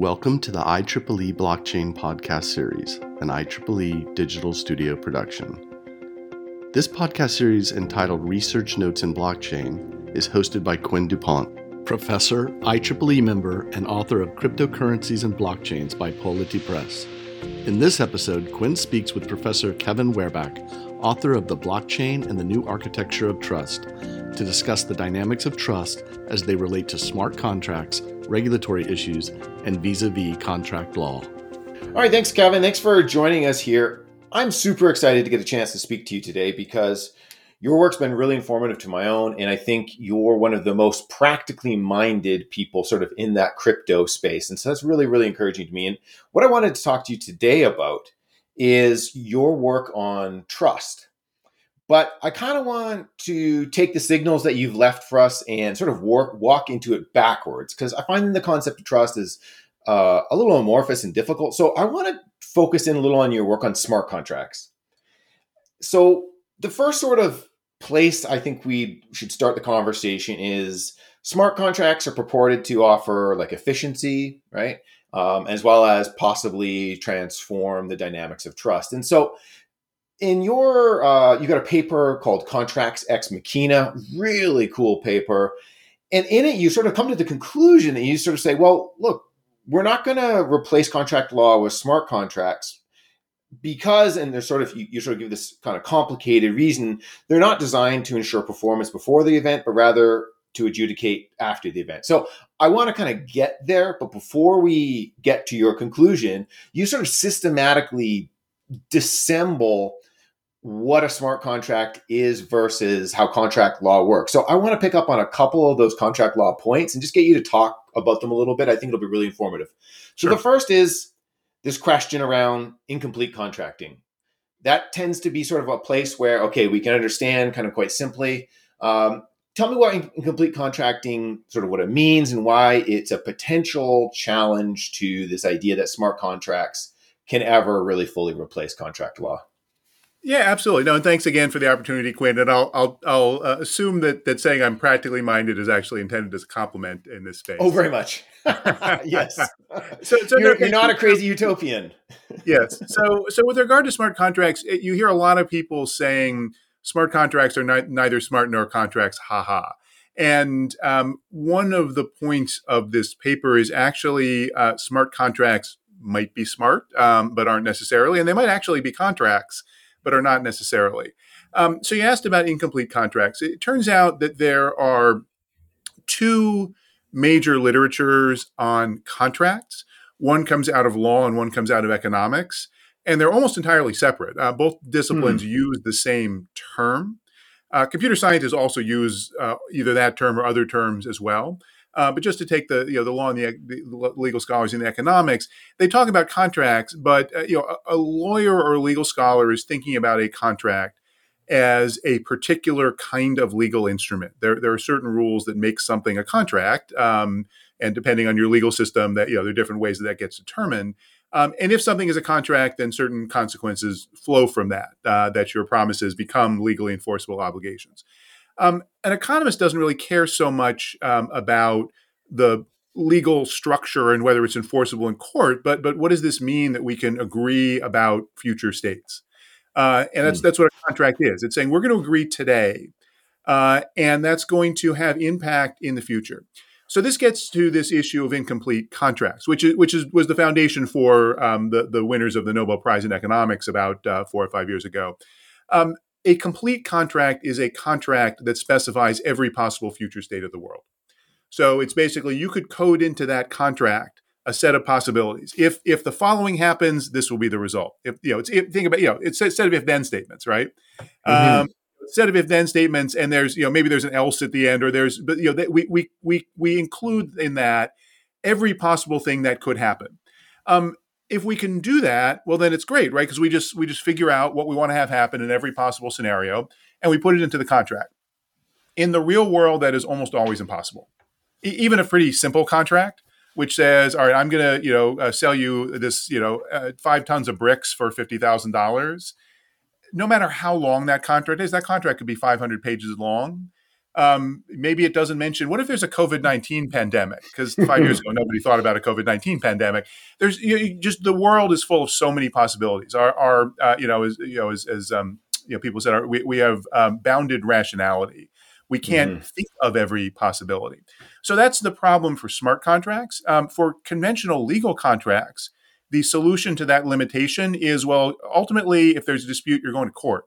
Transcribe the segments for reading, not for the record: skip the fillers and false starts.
Welcome to the IEEE Blockchain Podcast Series, an IEEE digital studio production. This podcast series, entitled Research Notes in Blockchain, is hosted by Quinn DuPont, professor, IEEE member, and author of Cryptocurrencies and Blockchains by Polity Press. In this episode, Quinn speaks with Professor Kevin Werbach, author of The Blockchain and the New Architecture of Trust, to discuss the dynamics of trust as they relate to smart contracts, regulatory issues, and vis-a-vis contract law. All right, thanks, Kevin. Thanks for joining us here. I'm super excited to get a chance to speak to you today because your work's been really informative to my own, and I think you're one of the most practically minded people sort of in that crypto space. And so that's really, really encouraging to me. And what I wanted to talk to you today about is your work on trust. But I kind of want to take the signals that you've left for us and sort of walk into it backwards, because I find the concept of trust is a little amorphous and difficult. So I want to focus in a little on your work on smart contracts. So the first sort of place I think we should start the conversation is smart contracts are purported to offer like efficiency, right? As well as possibly transform the dynamics of trust. And so in your, you got a paper called Contracts Ex Machina, really cool paper. And in it, you sort of come to the conclusion that you sort of say, well, look, we're not going to replace contract law with smart contracts because, and there's sort of, you sort of give this kind of complicated reason, they're not designed to ensure performance before the event, but rather to adjudicate after the event. So I want to kind of get there, but before we get to your conclusion, you sort of systematically dissemble what a smart contract is versus how contract law works. So I want to pick up on a couple of those contract law points and just get you to talk about them a little bit. I think it'll be really informative. So sure. The first is this question around incomplete contracting. That tends to be sort of a place where, okay, we can understand kind of quite simply. Tell me what incomplete contracting, sort of what it means and why it's a potential challenge to this idea that smart contracts can ever really fully replace contract law. Yeah, absolutely. No, and thanks again for the opportunity, Quinn. And I'll assume that saying I'm practically minded is actually intended as a compliment in this space. Oh, very much. Yes. So you're not a crazy utopian. Yes. So with regard to smart contracts, you hear a lot of people saying smart contracts are neither smart nor contracts. Haha. And one of the points of this paper is actually smart contracts might be smart, but aren't necessarily, and they might actually be contracts, but are not necessarily. So you asked about incomplete contracts. It turns out that there are two major literatures on contracts. One comes out of law and one comes out of economics, and they're almost entirely separate. Both disciplines use the same term. Computer scientists also use either that term or other terms as well. But just to take the law and the legal scholars in the economics, they talk about contracts, but a lawyer or a legal scholar is thinking about a contract as a particular kind of legal instrument. There are certain rules that make something a contract, and depending on your legal system, that there are different ways that gets determined. And if something is a contract, then certain consequences flow from that. That your promises become legally enforceable obligations. An economist doesn't really care so much about the legal structure and whether it's enforceable in court, but what does this mean that we can agree about future states? And that's what a contract is. It's saying we're going to agree today, and that's going to have impact in the future. So this gets to this issue of incomplete contracts, which was the foundation for the winners of the Nobel Prize in economics about 4 or 5 years ago. A complete contract is a contract that specifies every possible future state of the world. So it's basically you could code into that contract a set of possibilities. If the following happens, this will be the result. It's a set of if-then statements, right? Mm-hmm. Set of if-then statements, and there's maybe there's an else at the end, or there's we include in that every possible thing that could happen. If we can do that, well, then it's great, right? Because we just figure out what we want to have happen in every possible scenario, and we put it into the contract. In the real world, that is almost always impossible. Even a pretty simple contract, which says, "All right, I'm going to sell you this 5 tons of bricks for $50,000." No matter how long that contract is, that contract could be 500 pages long. Maybe it doesn't mention, what if there's a COVID-19 pandemic? Because 5 years ago, nobody thought about a COVID-19 pandemic. There's just, the world is full of so many possibilities. As people said, we have bounded rationality. We can't think of every possibility. So that's the problem for smart contracts. For conventional legal contracts, the solution to that limitation is, well, ultimately, if there's a dispute, you're going to court.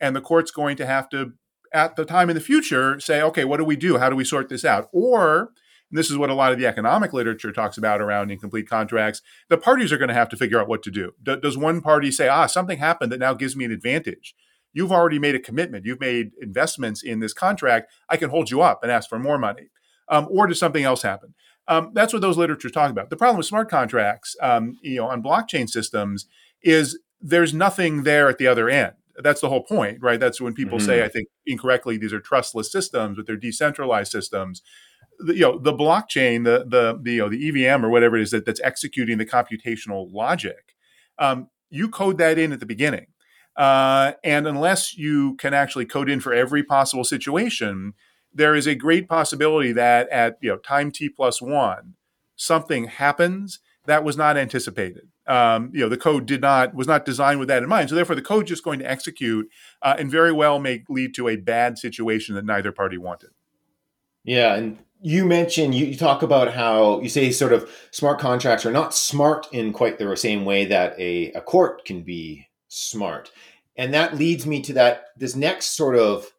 And the court's going to have to, at the time in the future, say, okay, what do we do? How do we sort this out? Or, and this is what a lot of the economic literature talks about around incomplete contracts, the parties are going to have to figure out what to do. Does one party say, something happened that now gives me an advantage? You've already made a commitment. You've made investments in this contract. I can hold you up and ask for more money. Or does something else happen? That's what those literatures talk about. The problem with smart contracts, on blockchain systems, is there's nothing there at the other end. That's the whole point, right? That's when people say, I think incorrectly, these are trustless systems, but they're decentralized systems. The blockchain, the EVM or whatever it is that's executing the computational logic, you code that in at the beginning. And unless you can actually code in for every possible situation, there is a great possibility that at time t+1, something happens that was not anticipated. The code was not designed with that in mind. So therefore, the code just going to execute and very well may lead to a bad situation that neither party wanted. Yeah, and you talk about how you say sort of smart contracts are not smart in quite the same way that a court can be smart. And that leads me to this next sort of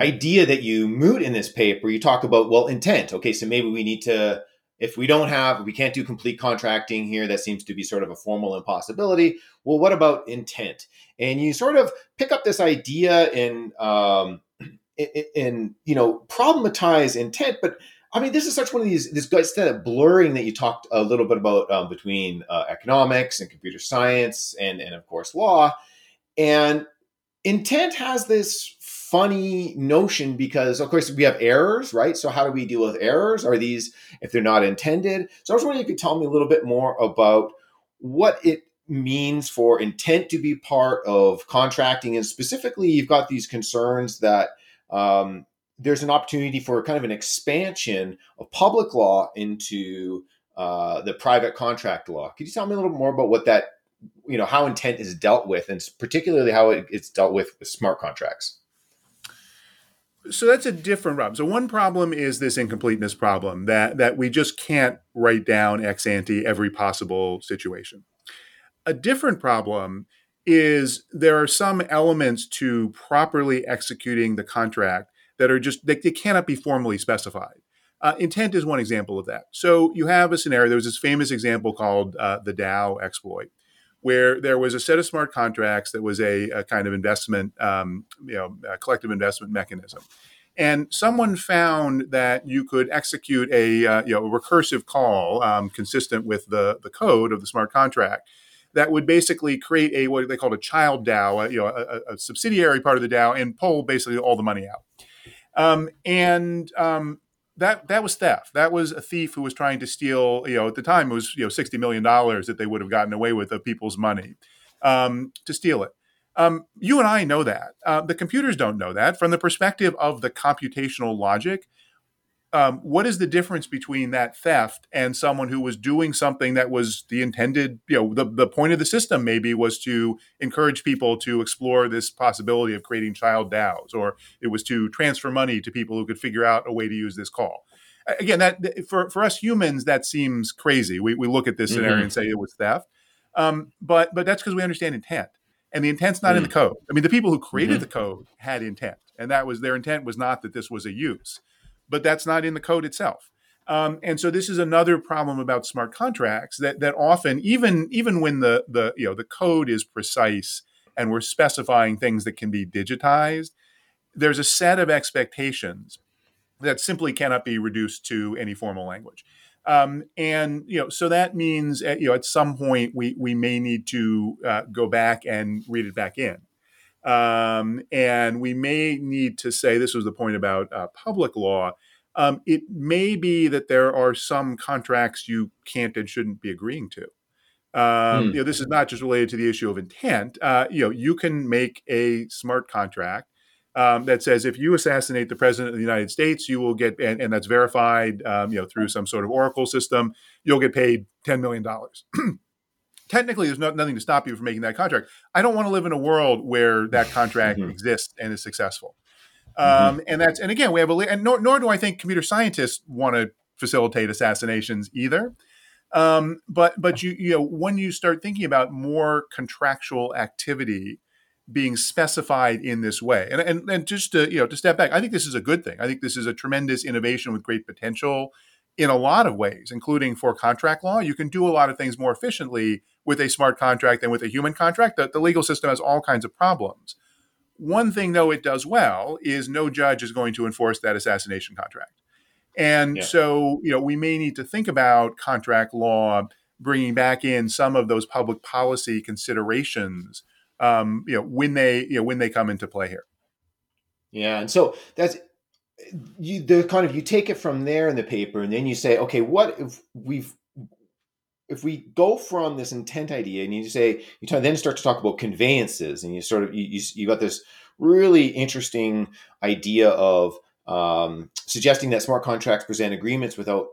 idea that you moot in this paper. You talk about, well, intent. Okay, so maybe we need to, if we can't do complete contracting here, that seems to be sort of a formal impossibility. Well, what about intent? And you sort of pick up this idea and problematize intent. But I mean, this is such one of these, this kind of blurring that you talked a little bit about between economics and computer science and of course law. And intent has this funny notion because, of course, we have errors, right? So how do we deal with errors? Are these, if they're not intended? So I was wondering if you could tell me a little bit more about what it means for intent to be part of contracting. And specifically, you've got these concerns that there's an opportunity for kind of an expansion of public law into the private contract law. Could you tell me a little more about what that, how intent is dealt with, and particularly how it's dealt with smart contracts? So that's a different problem. So one problem is this incompleteness problem that we just can't write down ex ante every possible situation. A different problem is there are some elements to properly executing the contract that are just, they cannot be formally specified. Intent is one example of that. So you have a scenario, there was this famous example called the DAO exploit, where there was a set of smart contracts that was a kind of investment, a collective investment mechanism. And someone found that you could execute a recursive call consistent with the code of the smart contract that would basically create what they called a child DAO, a subsidiary part of the DAO, and pull basically all the money out. That was theft. That was a thief who was trying to steal, at the time it was, $60 million that they would have gotten away with of people's money to steal it. You and I know that. The computers don't know that. From the perspective of the computational logic, what is the difference between that theft and someone who was doing something that was the intended, the point of the system maybe was to encourage people to explore this possibility of creating child DAOs, or it was to transfer money to people who could figure out a way to use this call. Again, that for us humans, that seems crazy. We look at this scenario and say it was theft. But that's because we understand intent. And the intent's not in the code. I mean, the people who created the code had intent, and that was their intent was not that this was a use. But that's not in the code itself. And so this is another problem about smart contracts that often, even when the code is precise and we're specifying things that can be digitized, there's a set of expectations that simply cannot be reduced to any formal language. So that means, at some point we may need to go back and read it back in. And we may need to say, this was the point about public law, it may be that there are some contracts you can't and shouldn't be agreeing to. This is not just related to the issue of intent. You can make a smart contract that says if you assassinate the president of the United States, you will get, and that's verified, through some sort of oracle system, you'll get paid $10 million. Technically, there's nothing to stop you from making that contract. I don't want to live in a world where that contract exists and is successful. And again, we have nor do I think computer scientists want to facilitate assassinations either. But when you start thinking about more contractual activity being specified in this way, and just to step back, I think this is a good thing. I think this is a tremendous innovation with great potential in a lot of ways, including for contract law. You can do a lot of things more efficiently with a smart contract than with a human contract. The legal system has all kinds of problems. One thing, though, it does well is no judge is going to enforce that assassination contract. And so, we may need to think about contract law bringing back in some of those public policy considerations, when they come into play here. Yeah. And so that's you take it from there in the paper, and then you say, okay, what if we go from this intent idea, and you then start to talk about conveyances, and you got this really interesting idea of suggesting that smart contracts present agreements without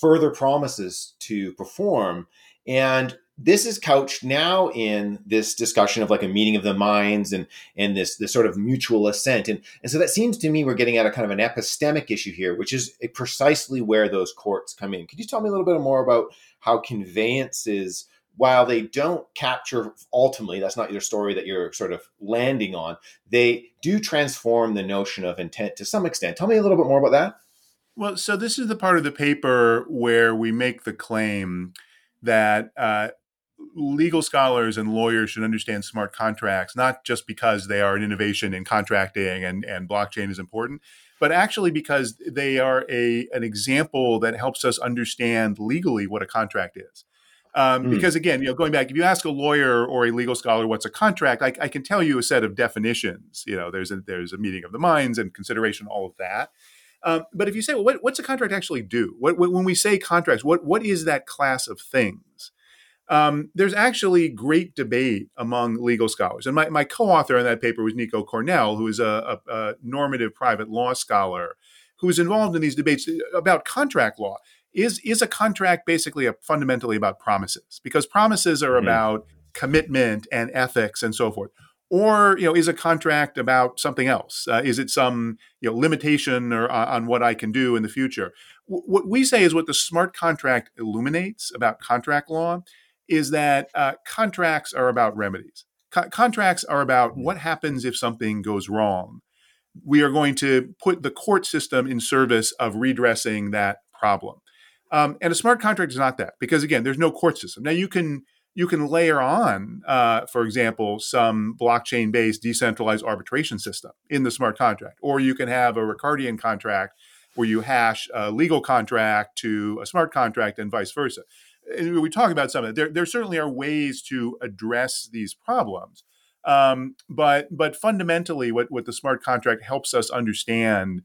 further promises to perform. And this is couched now in this discussion of like a meeting of the minds and this sort of mutual assent. And so that seems to me we're getting at a kind of an epistemic issue here, which is precisely where those courts come in. Could you tell me a little bit more about how conveyances, while they don't capture ultimately, that's not your story that you're sort of landing on, they do transform the notion of intent to some extent. Tell me a little bit more about that. Well, so this is the part of the paper where we make the claim that legal scholars and lawyers should understand smart contracts, not just because they are an innovation in contracting and blockchain is important, but actually because they are an example that helps us understand legally what a contract is. Because again, going back, if you ask a lawyer or a legal scholar what's a contract, I can tell you a set of definitions. There's a meeting of the minds and consideration, all of that. But if you say, well, what's a contract actually do? When we say contracts, what is that class of things? There's actually great debate among legal scholars. And my co-author on that paper was Nico Cornell, who is a normative private law scholar who is involved in these debates about contract law. Is a contract basically fundamentally about promises? Because promises are about commitment and ethics and so forth. Or is a contract about something else? Is it some limitation or on what I can do in the future? What we say is what the smart contract illuminates about contract law is that contracts are about remedies. Contracts are about what happens if something goes wrong. We are going to put the court system in service of redressing that problem. And a smart contract is not that, because again, there's no court system. Now you can layer on, for example, some blockchain-based decentralized arbitration system in the smart contract, or you can have a Ricardian contract where you hash a legal contract to a smart contract and vice versa. And we talk about some of that. There certainly are ways to address these problems, but fundamentally, what the smart contract helps us understand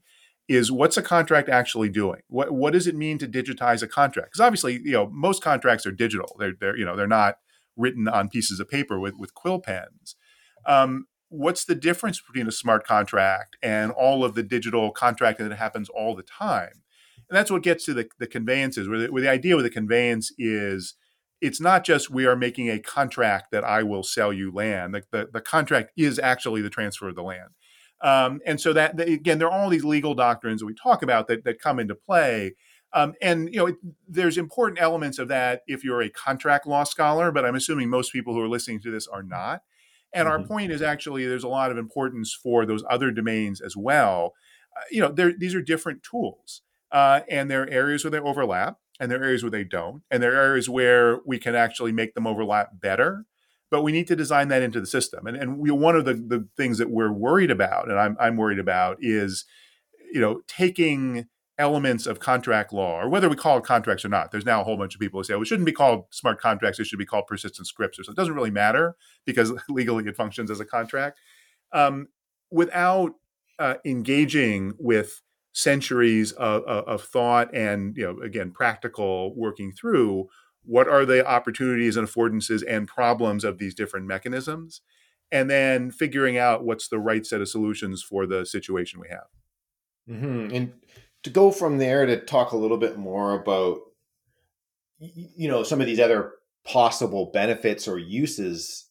is what's a contract actually doing? What does it mean to digitize a contract? Because obviously, most contracts are digital. They're not written on pieces of paper with quill pens. What's the difference between a smart contract and all of the digital contracting that happens all the time? And that's what gets to the conveyances, where the idea with the conveyance is it's not just we are making a contract that I will sell you land. The contract is actually the transfer of the land. And so that, again, there are all these legal doctrines that we talk about that come into play. There's important elements of that if you're a contract law scholar, but I'm assuming most people who are listening to this are not. And our point is actually there's a lot of importance for those other domains as well. These are different tools, and there are areas where they overlap, and there are areas where they don't, and there are areas where we can actually make them overlap better. But we need to design that into the system. And one of the things that we're worried about, and I'm worried about, is taking elements of contract law, or whether we call it contracts or not. There's now a whole bunch of people who say, well, it shouldn't be called smart contracts. It should be called persistent scripts. Or so it doesn't really matter because legally it functions as a contract. Without engaging with centuries of thought and, again, practical working through what are the opportunities and affordances and problems of these different mechanisms? and then figuring out what's the right set of solutions for the situation we have. Mm-hmm. And to go from there to talk a little bit more about, you know, some of these other possible benefits or uses.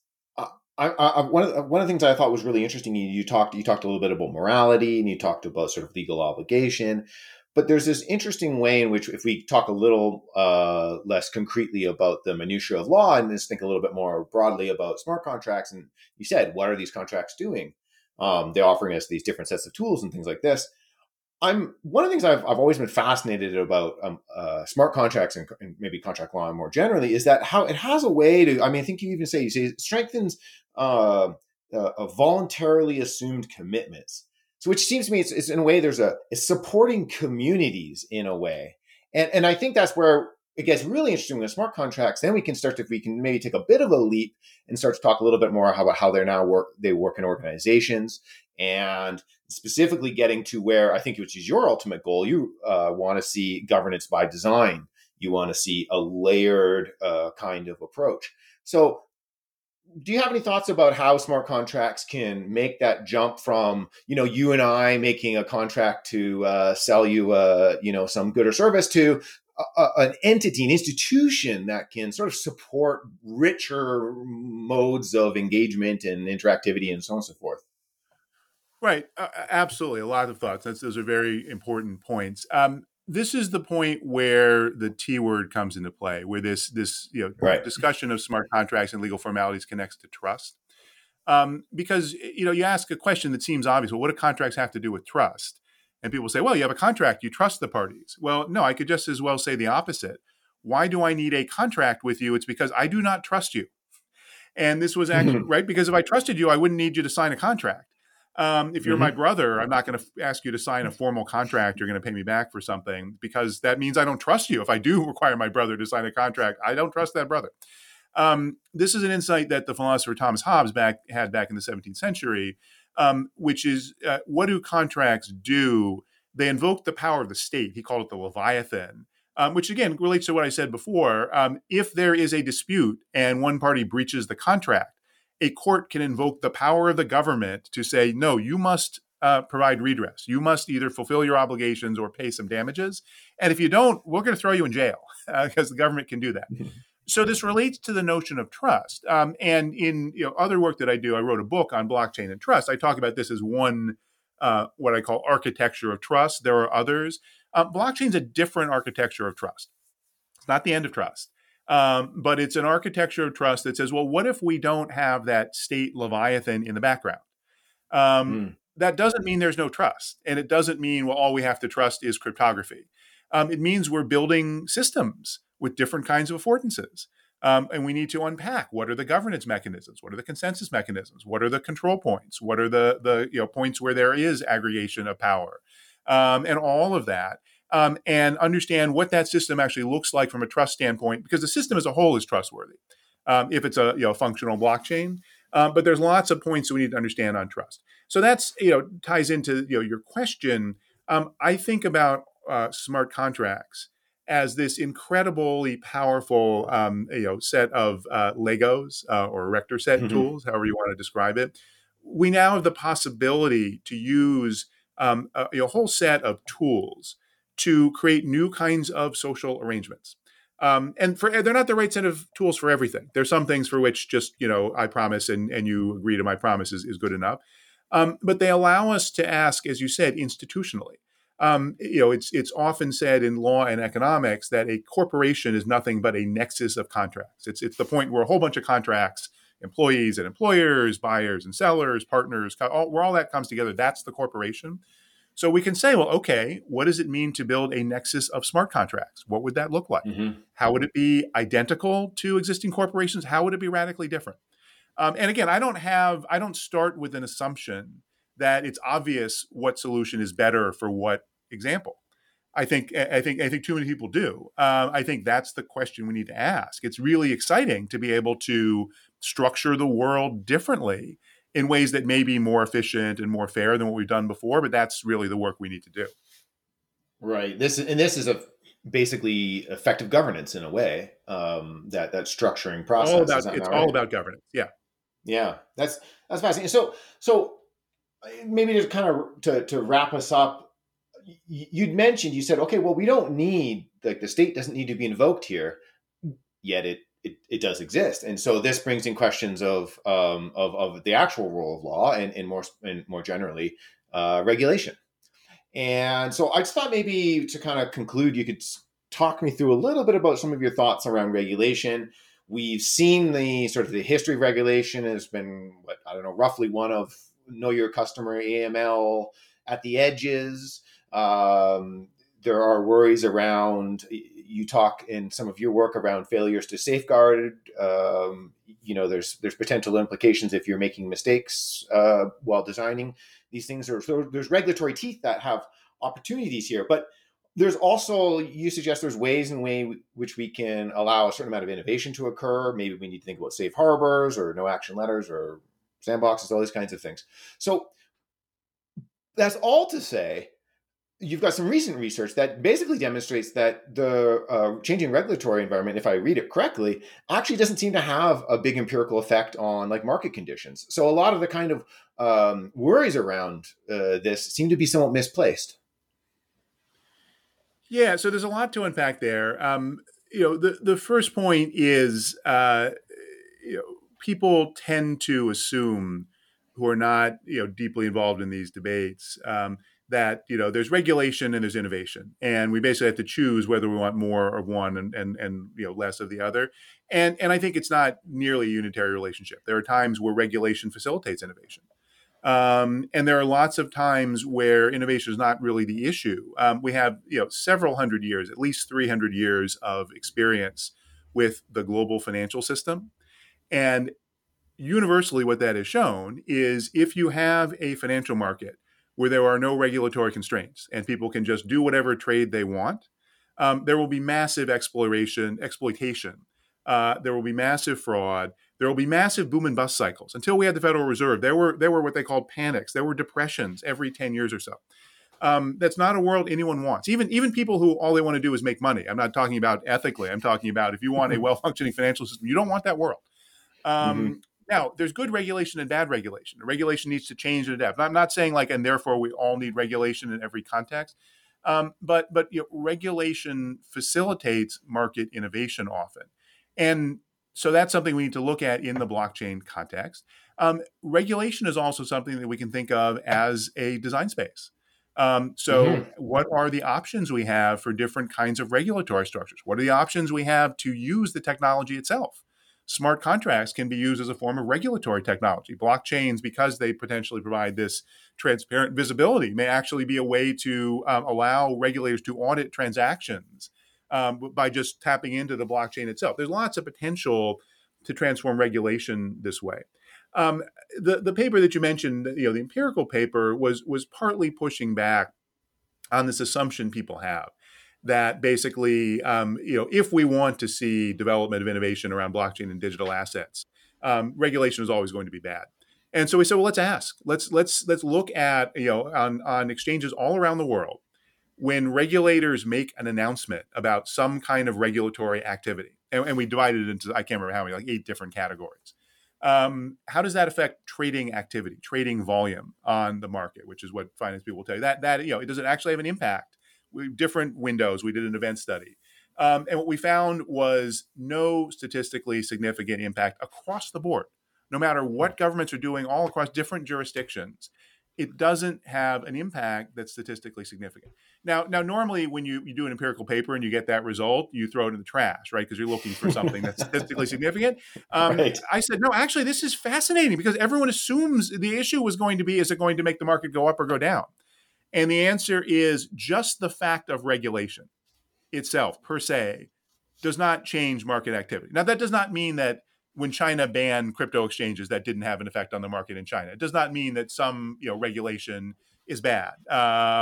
One of the things I thought was really interesting. You talked a little bit about morality, and you talked about sort of legal obligation, but there's this interesting way in which, if we talk a little less concretely about the minutiae of law and just think a little bit more broadly about smart contracts, and you said, what are these contracts doing? They're offering us these different sets of tools and things like this. One of the things I've always been fascinated about smart contracts and maybe contract law more generally is that how it has a way to, I mean, I think you say it strengthens a voluntarily assumed commitments. So, which seems to me, it's in a way it's supporting communities in a way, and I think that's where it gets really interesting with smart contracts. Then we can maybe take a bit of a leap and start to talk a little bit more about how they work in organizations, and specifically getting to where I think, which is your ultimate goal, you want to see governance by design. You want to see a layered kind of approach. So, do you have any thoughts about how smart contracts can make that jump from, you know, you and I making a contract to sell you, you know, some good or service to an entity, an institution that can sort of support richer modes of engagement and interactivity and so on and so forth? Right. Absolutely. A lot of thoughts. Those are very important points. This is the point where the T word comes into play, where this right. discussion of smart contracts and legal formalities connects to trust. Because, you know, you ask a question that seems obvious. Well, what do contracts have to do with trust? And people say, well, you have a contract, you trust the parties. Well, no, I could just as well say the opposite. Why do I need a contract with you? It's because I do not trust you. And this was actually, right? Because if I trusted you, I wouldn't need you to sign a contract. If you're my brother, I'm not going to ask you to sign a formal contract. You're going to pay me back for something, because that means I don't trust you. If I do require my brother to sign a contract, I don't trust that brother. This is an insight that the philosopher Thomas Hobbes had back in the 17th century, which is what do contracts do? They invoke the power of the state. He called it the Leviathan, which again relates to what I said before. If there is a dispute and one party breaches the contract, a court can invoke the power of the government to say, no, you must provide redress. You must either fulfill your obligations or pay some damages. And if you don't, we're going to throw you in jail because the government can do that. So this relates to the notion of trust. And in other work that I do, I wrote a book on blockchain and trust. I talk about this as one, what I call architecture of trust. There are others. Blockchain's a different architecture of trust. It's not the end of trust. But it's an architecture of trust that says, well, what if we don't have that state Leviathan in the background? That doesn't mean there's no trust. And it doesn't mean, well, all we have to trust is cryptography. It means we're building systems with different kinds of affordances. And we need to unpack, what are the governance mechanisms? What are the consensus mechanisms? What are the control points? What are the points where there is aggregation of power? And all of that. And understand what that system actually looks like from a trust standpoint, because the system as a whole is trustworthy if it's a functional blockchain. But there's lots of points that we need to understand on trust. So that's ties into your question. I think about smart contracts as this incredibly powerful set of Legos or Rector set tools, however you want to describe it. We now have the possibility to use a whole set of tools to create new kinds of social arrangements. They're not the right set of tools for everything. There's some things for which just, I promise and you agree to my promise is good enough. But they allow us to ask, as you said, institutionally. It's often said in law and economics that a corporation is nothing but a nexus of contracts. It's the point where a whole bunch of contracts, employees and employers, buyers and sellers, partners, where all that comes together, that's the corporation. So we can say, well, okay, what does it mean to build a nexus of smart contracts? What would that look like? How would it be identical to existing corporations? How would it be radically different? And again, I don't start with an assumption that it's obvious what solution is better for what example. I think too many people do. I think that's the question we need to ask. It's really exciting to be able to structure the world differently in ways that may be more efficient and more fair than what we've done before, but that's really the work we need to do. Right. This is basically effective governance in a way, that structuring process. It's all about governance. Yeah. Yeah, that's fascinating. So maybe just kind of to wrap us up, you'd mentioned, you said, okay, well, we don't need, like, the state doesn't need to be invoked here, yet it does exist. And so this brings in questions of the actual rule of law and more generally regulation. And so I just thought maybe to kind of conclude, you could talk me through a little bit about some of your thoughts around regulation. We've seen the sort of the history of regulation has been, roughly one of know your customer, AML at the edges. There are worries around, you talk in some of your work around failures to safeguard. There's potential implications if you're making mistakes while designing these things. So there's regulatory teeth that have opportunities here, but there's also, you suggest, there's ways in which we can allow a certain amount of innovation to occur. Maybe we need to think about safe harbors or no action letters or sandboxes, all these kinds of things. So that's all to say, you've got some recent research that basically demonstrates that the changing regulatory environment, if I read it correctly, actually doesn't seem to have a big empirical effect on market conditions. So a lot of the kind of worries around this seem to be somewhat misplaced. Yeah, so there's a lot to unpack there. The first point is, people tend to assume, who are not deeply involved in these debates, that there's regulation and there's innovation, and we basically have to choose whether we want more of one and less of the other. And I think it's not nearly a unitary relationship. There are times where regulation facilitates innovation. And there are lots of times where innovation is not really the issue. We have several hundred years, at least 300 years of experience with the global financial system. And universally what that has shown is if you have a financial market where there are no regulatory constraints and people can just do whatever trade they want, there will be massive exploitation. There will be massive fraud. There will be massive boom and bust cycles. Until we had the Federal Reserve, there were what they called panics. There were depressions every 10 years or so. That's not a world anyone wants. Even people who all they want to do is make money. I'm not talking about ethically. I'm talking about if you want a well-functioning financial system, you don't want that world. Now, there's good regulation and bad regulation. The regulation needs to change and adapt. I'm not saying and therefore we all need regulation in every context. But regulation facilitates market innovation often. And so that's something we need to look at in the blockchain context. Regulation is also something that we can think of as a design space. What are the options we have for different kinds of regulatory structures? What are the options we have to use the technology itself? Smart contracts can be used as a form of regulatory technology. Blockchains, because they potentially provide this transparent visibility, may actually be a way to allow regulators to audit transactions by just tapping into the blockchain itself. There's lots of potential to transform regulation this way. The paper that you mentioned, the empirical paper, was partly pushing back on this assumption people have that basically, if we want to see development of innovation around blockchain and digital assets, regulation is always going to be bad. And so we said, well, let's ask. Let's look at on exchanges all around the world. When regulators make an announcement about some kind of regulatory activity, and we divided it into, I can't remember how many, 8 different categories. How does that affect trading activity, trading volume on the market, which is what finance people will tell you. That does it actually have an impact? Different windows, we did an event study. And what we found was no statistically significant impact across the board. No matter what governments are doing all across different jurisdictions, it doesn't have an impact that's statistically significant. Now, normally when you do an empirical paper and you get that result, you throw it in the trash, right? Because you're looking for something that's statistically significant. Right. I said, no, actually, this is fascinating because everyone assumes the issue was going to be, is it going to make the market go up or go down? And the answer is just the fact of regulation itself, per se, does not change market activity. Now, that does not mean that when China banned crypto exchanges, that didn't have an effect on the market in China. It does not mean that some regulation is bad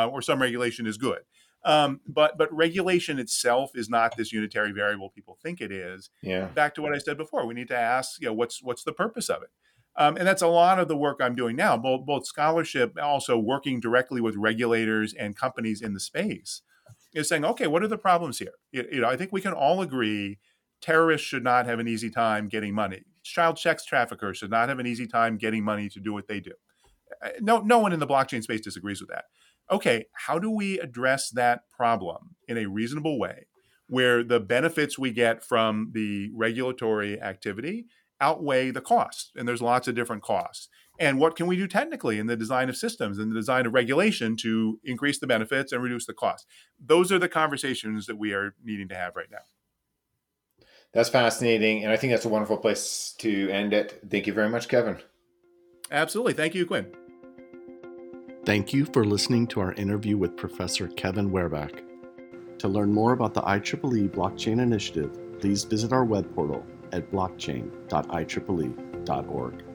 or some regulation is good. But regulation itself is not this unitary variable people think it is. Yeah. Back to what I said before, we need to ask, what's the purpose of it? And that's a lot of the work I'm doing now, both scholarship, also working directly with regulators and companies in the space, is saying, okay, what are the problems here? I think we can all agree terrorists should not have an easy time getting money. child sex traffickers should not have an easy time getting money to do what they do. No one in the blockchain space disagrees with that. Okay, how do we address that problem in a reasonable way where the benefits we get from the regulatory activity outweigh the costs? And there's lots of different costs. And what can we do technically in the design of systems and the design of regulation to increase the benefits and reduce the costs? Those are the conversations that we are needing to have right now. That's fascinating. And I think that's a wonderful place to end it. Thank you very much, Kevin. Absolutely. Thank you, Quinn. Thank you for listening to our interview with Professor Kevin Werbach. To learn more about the IEEE Blockchain Initiative, please visit our web portal at blockchain.ieee.org.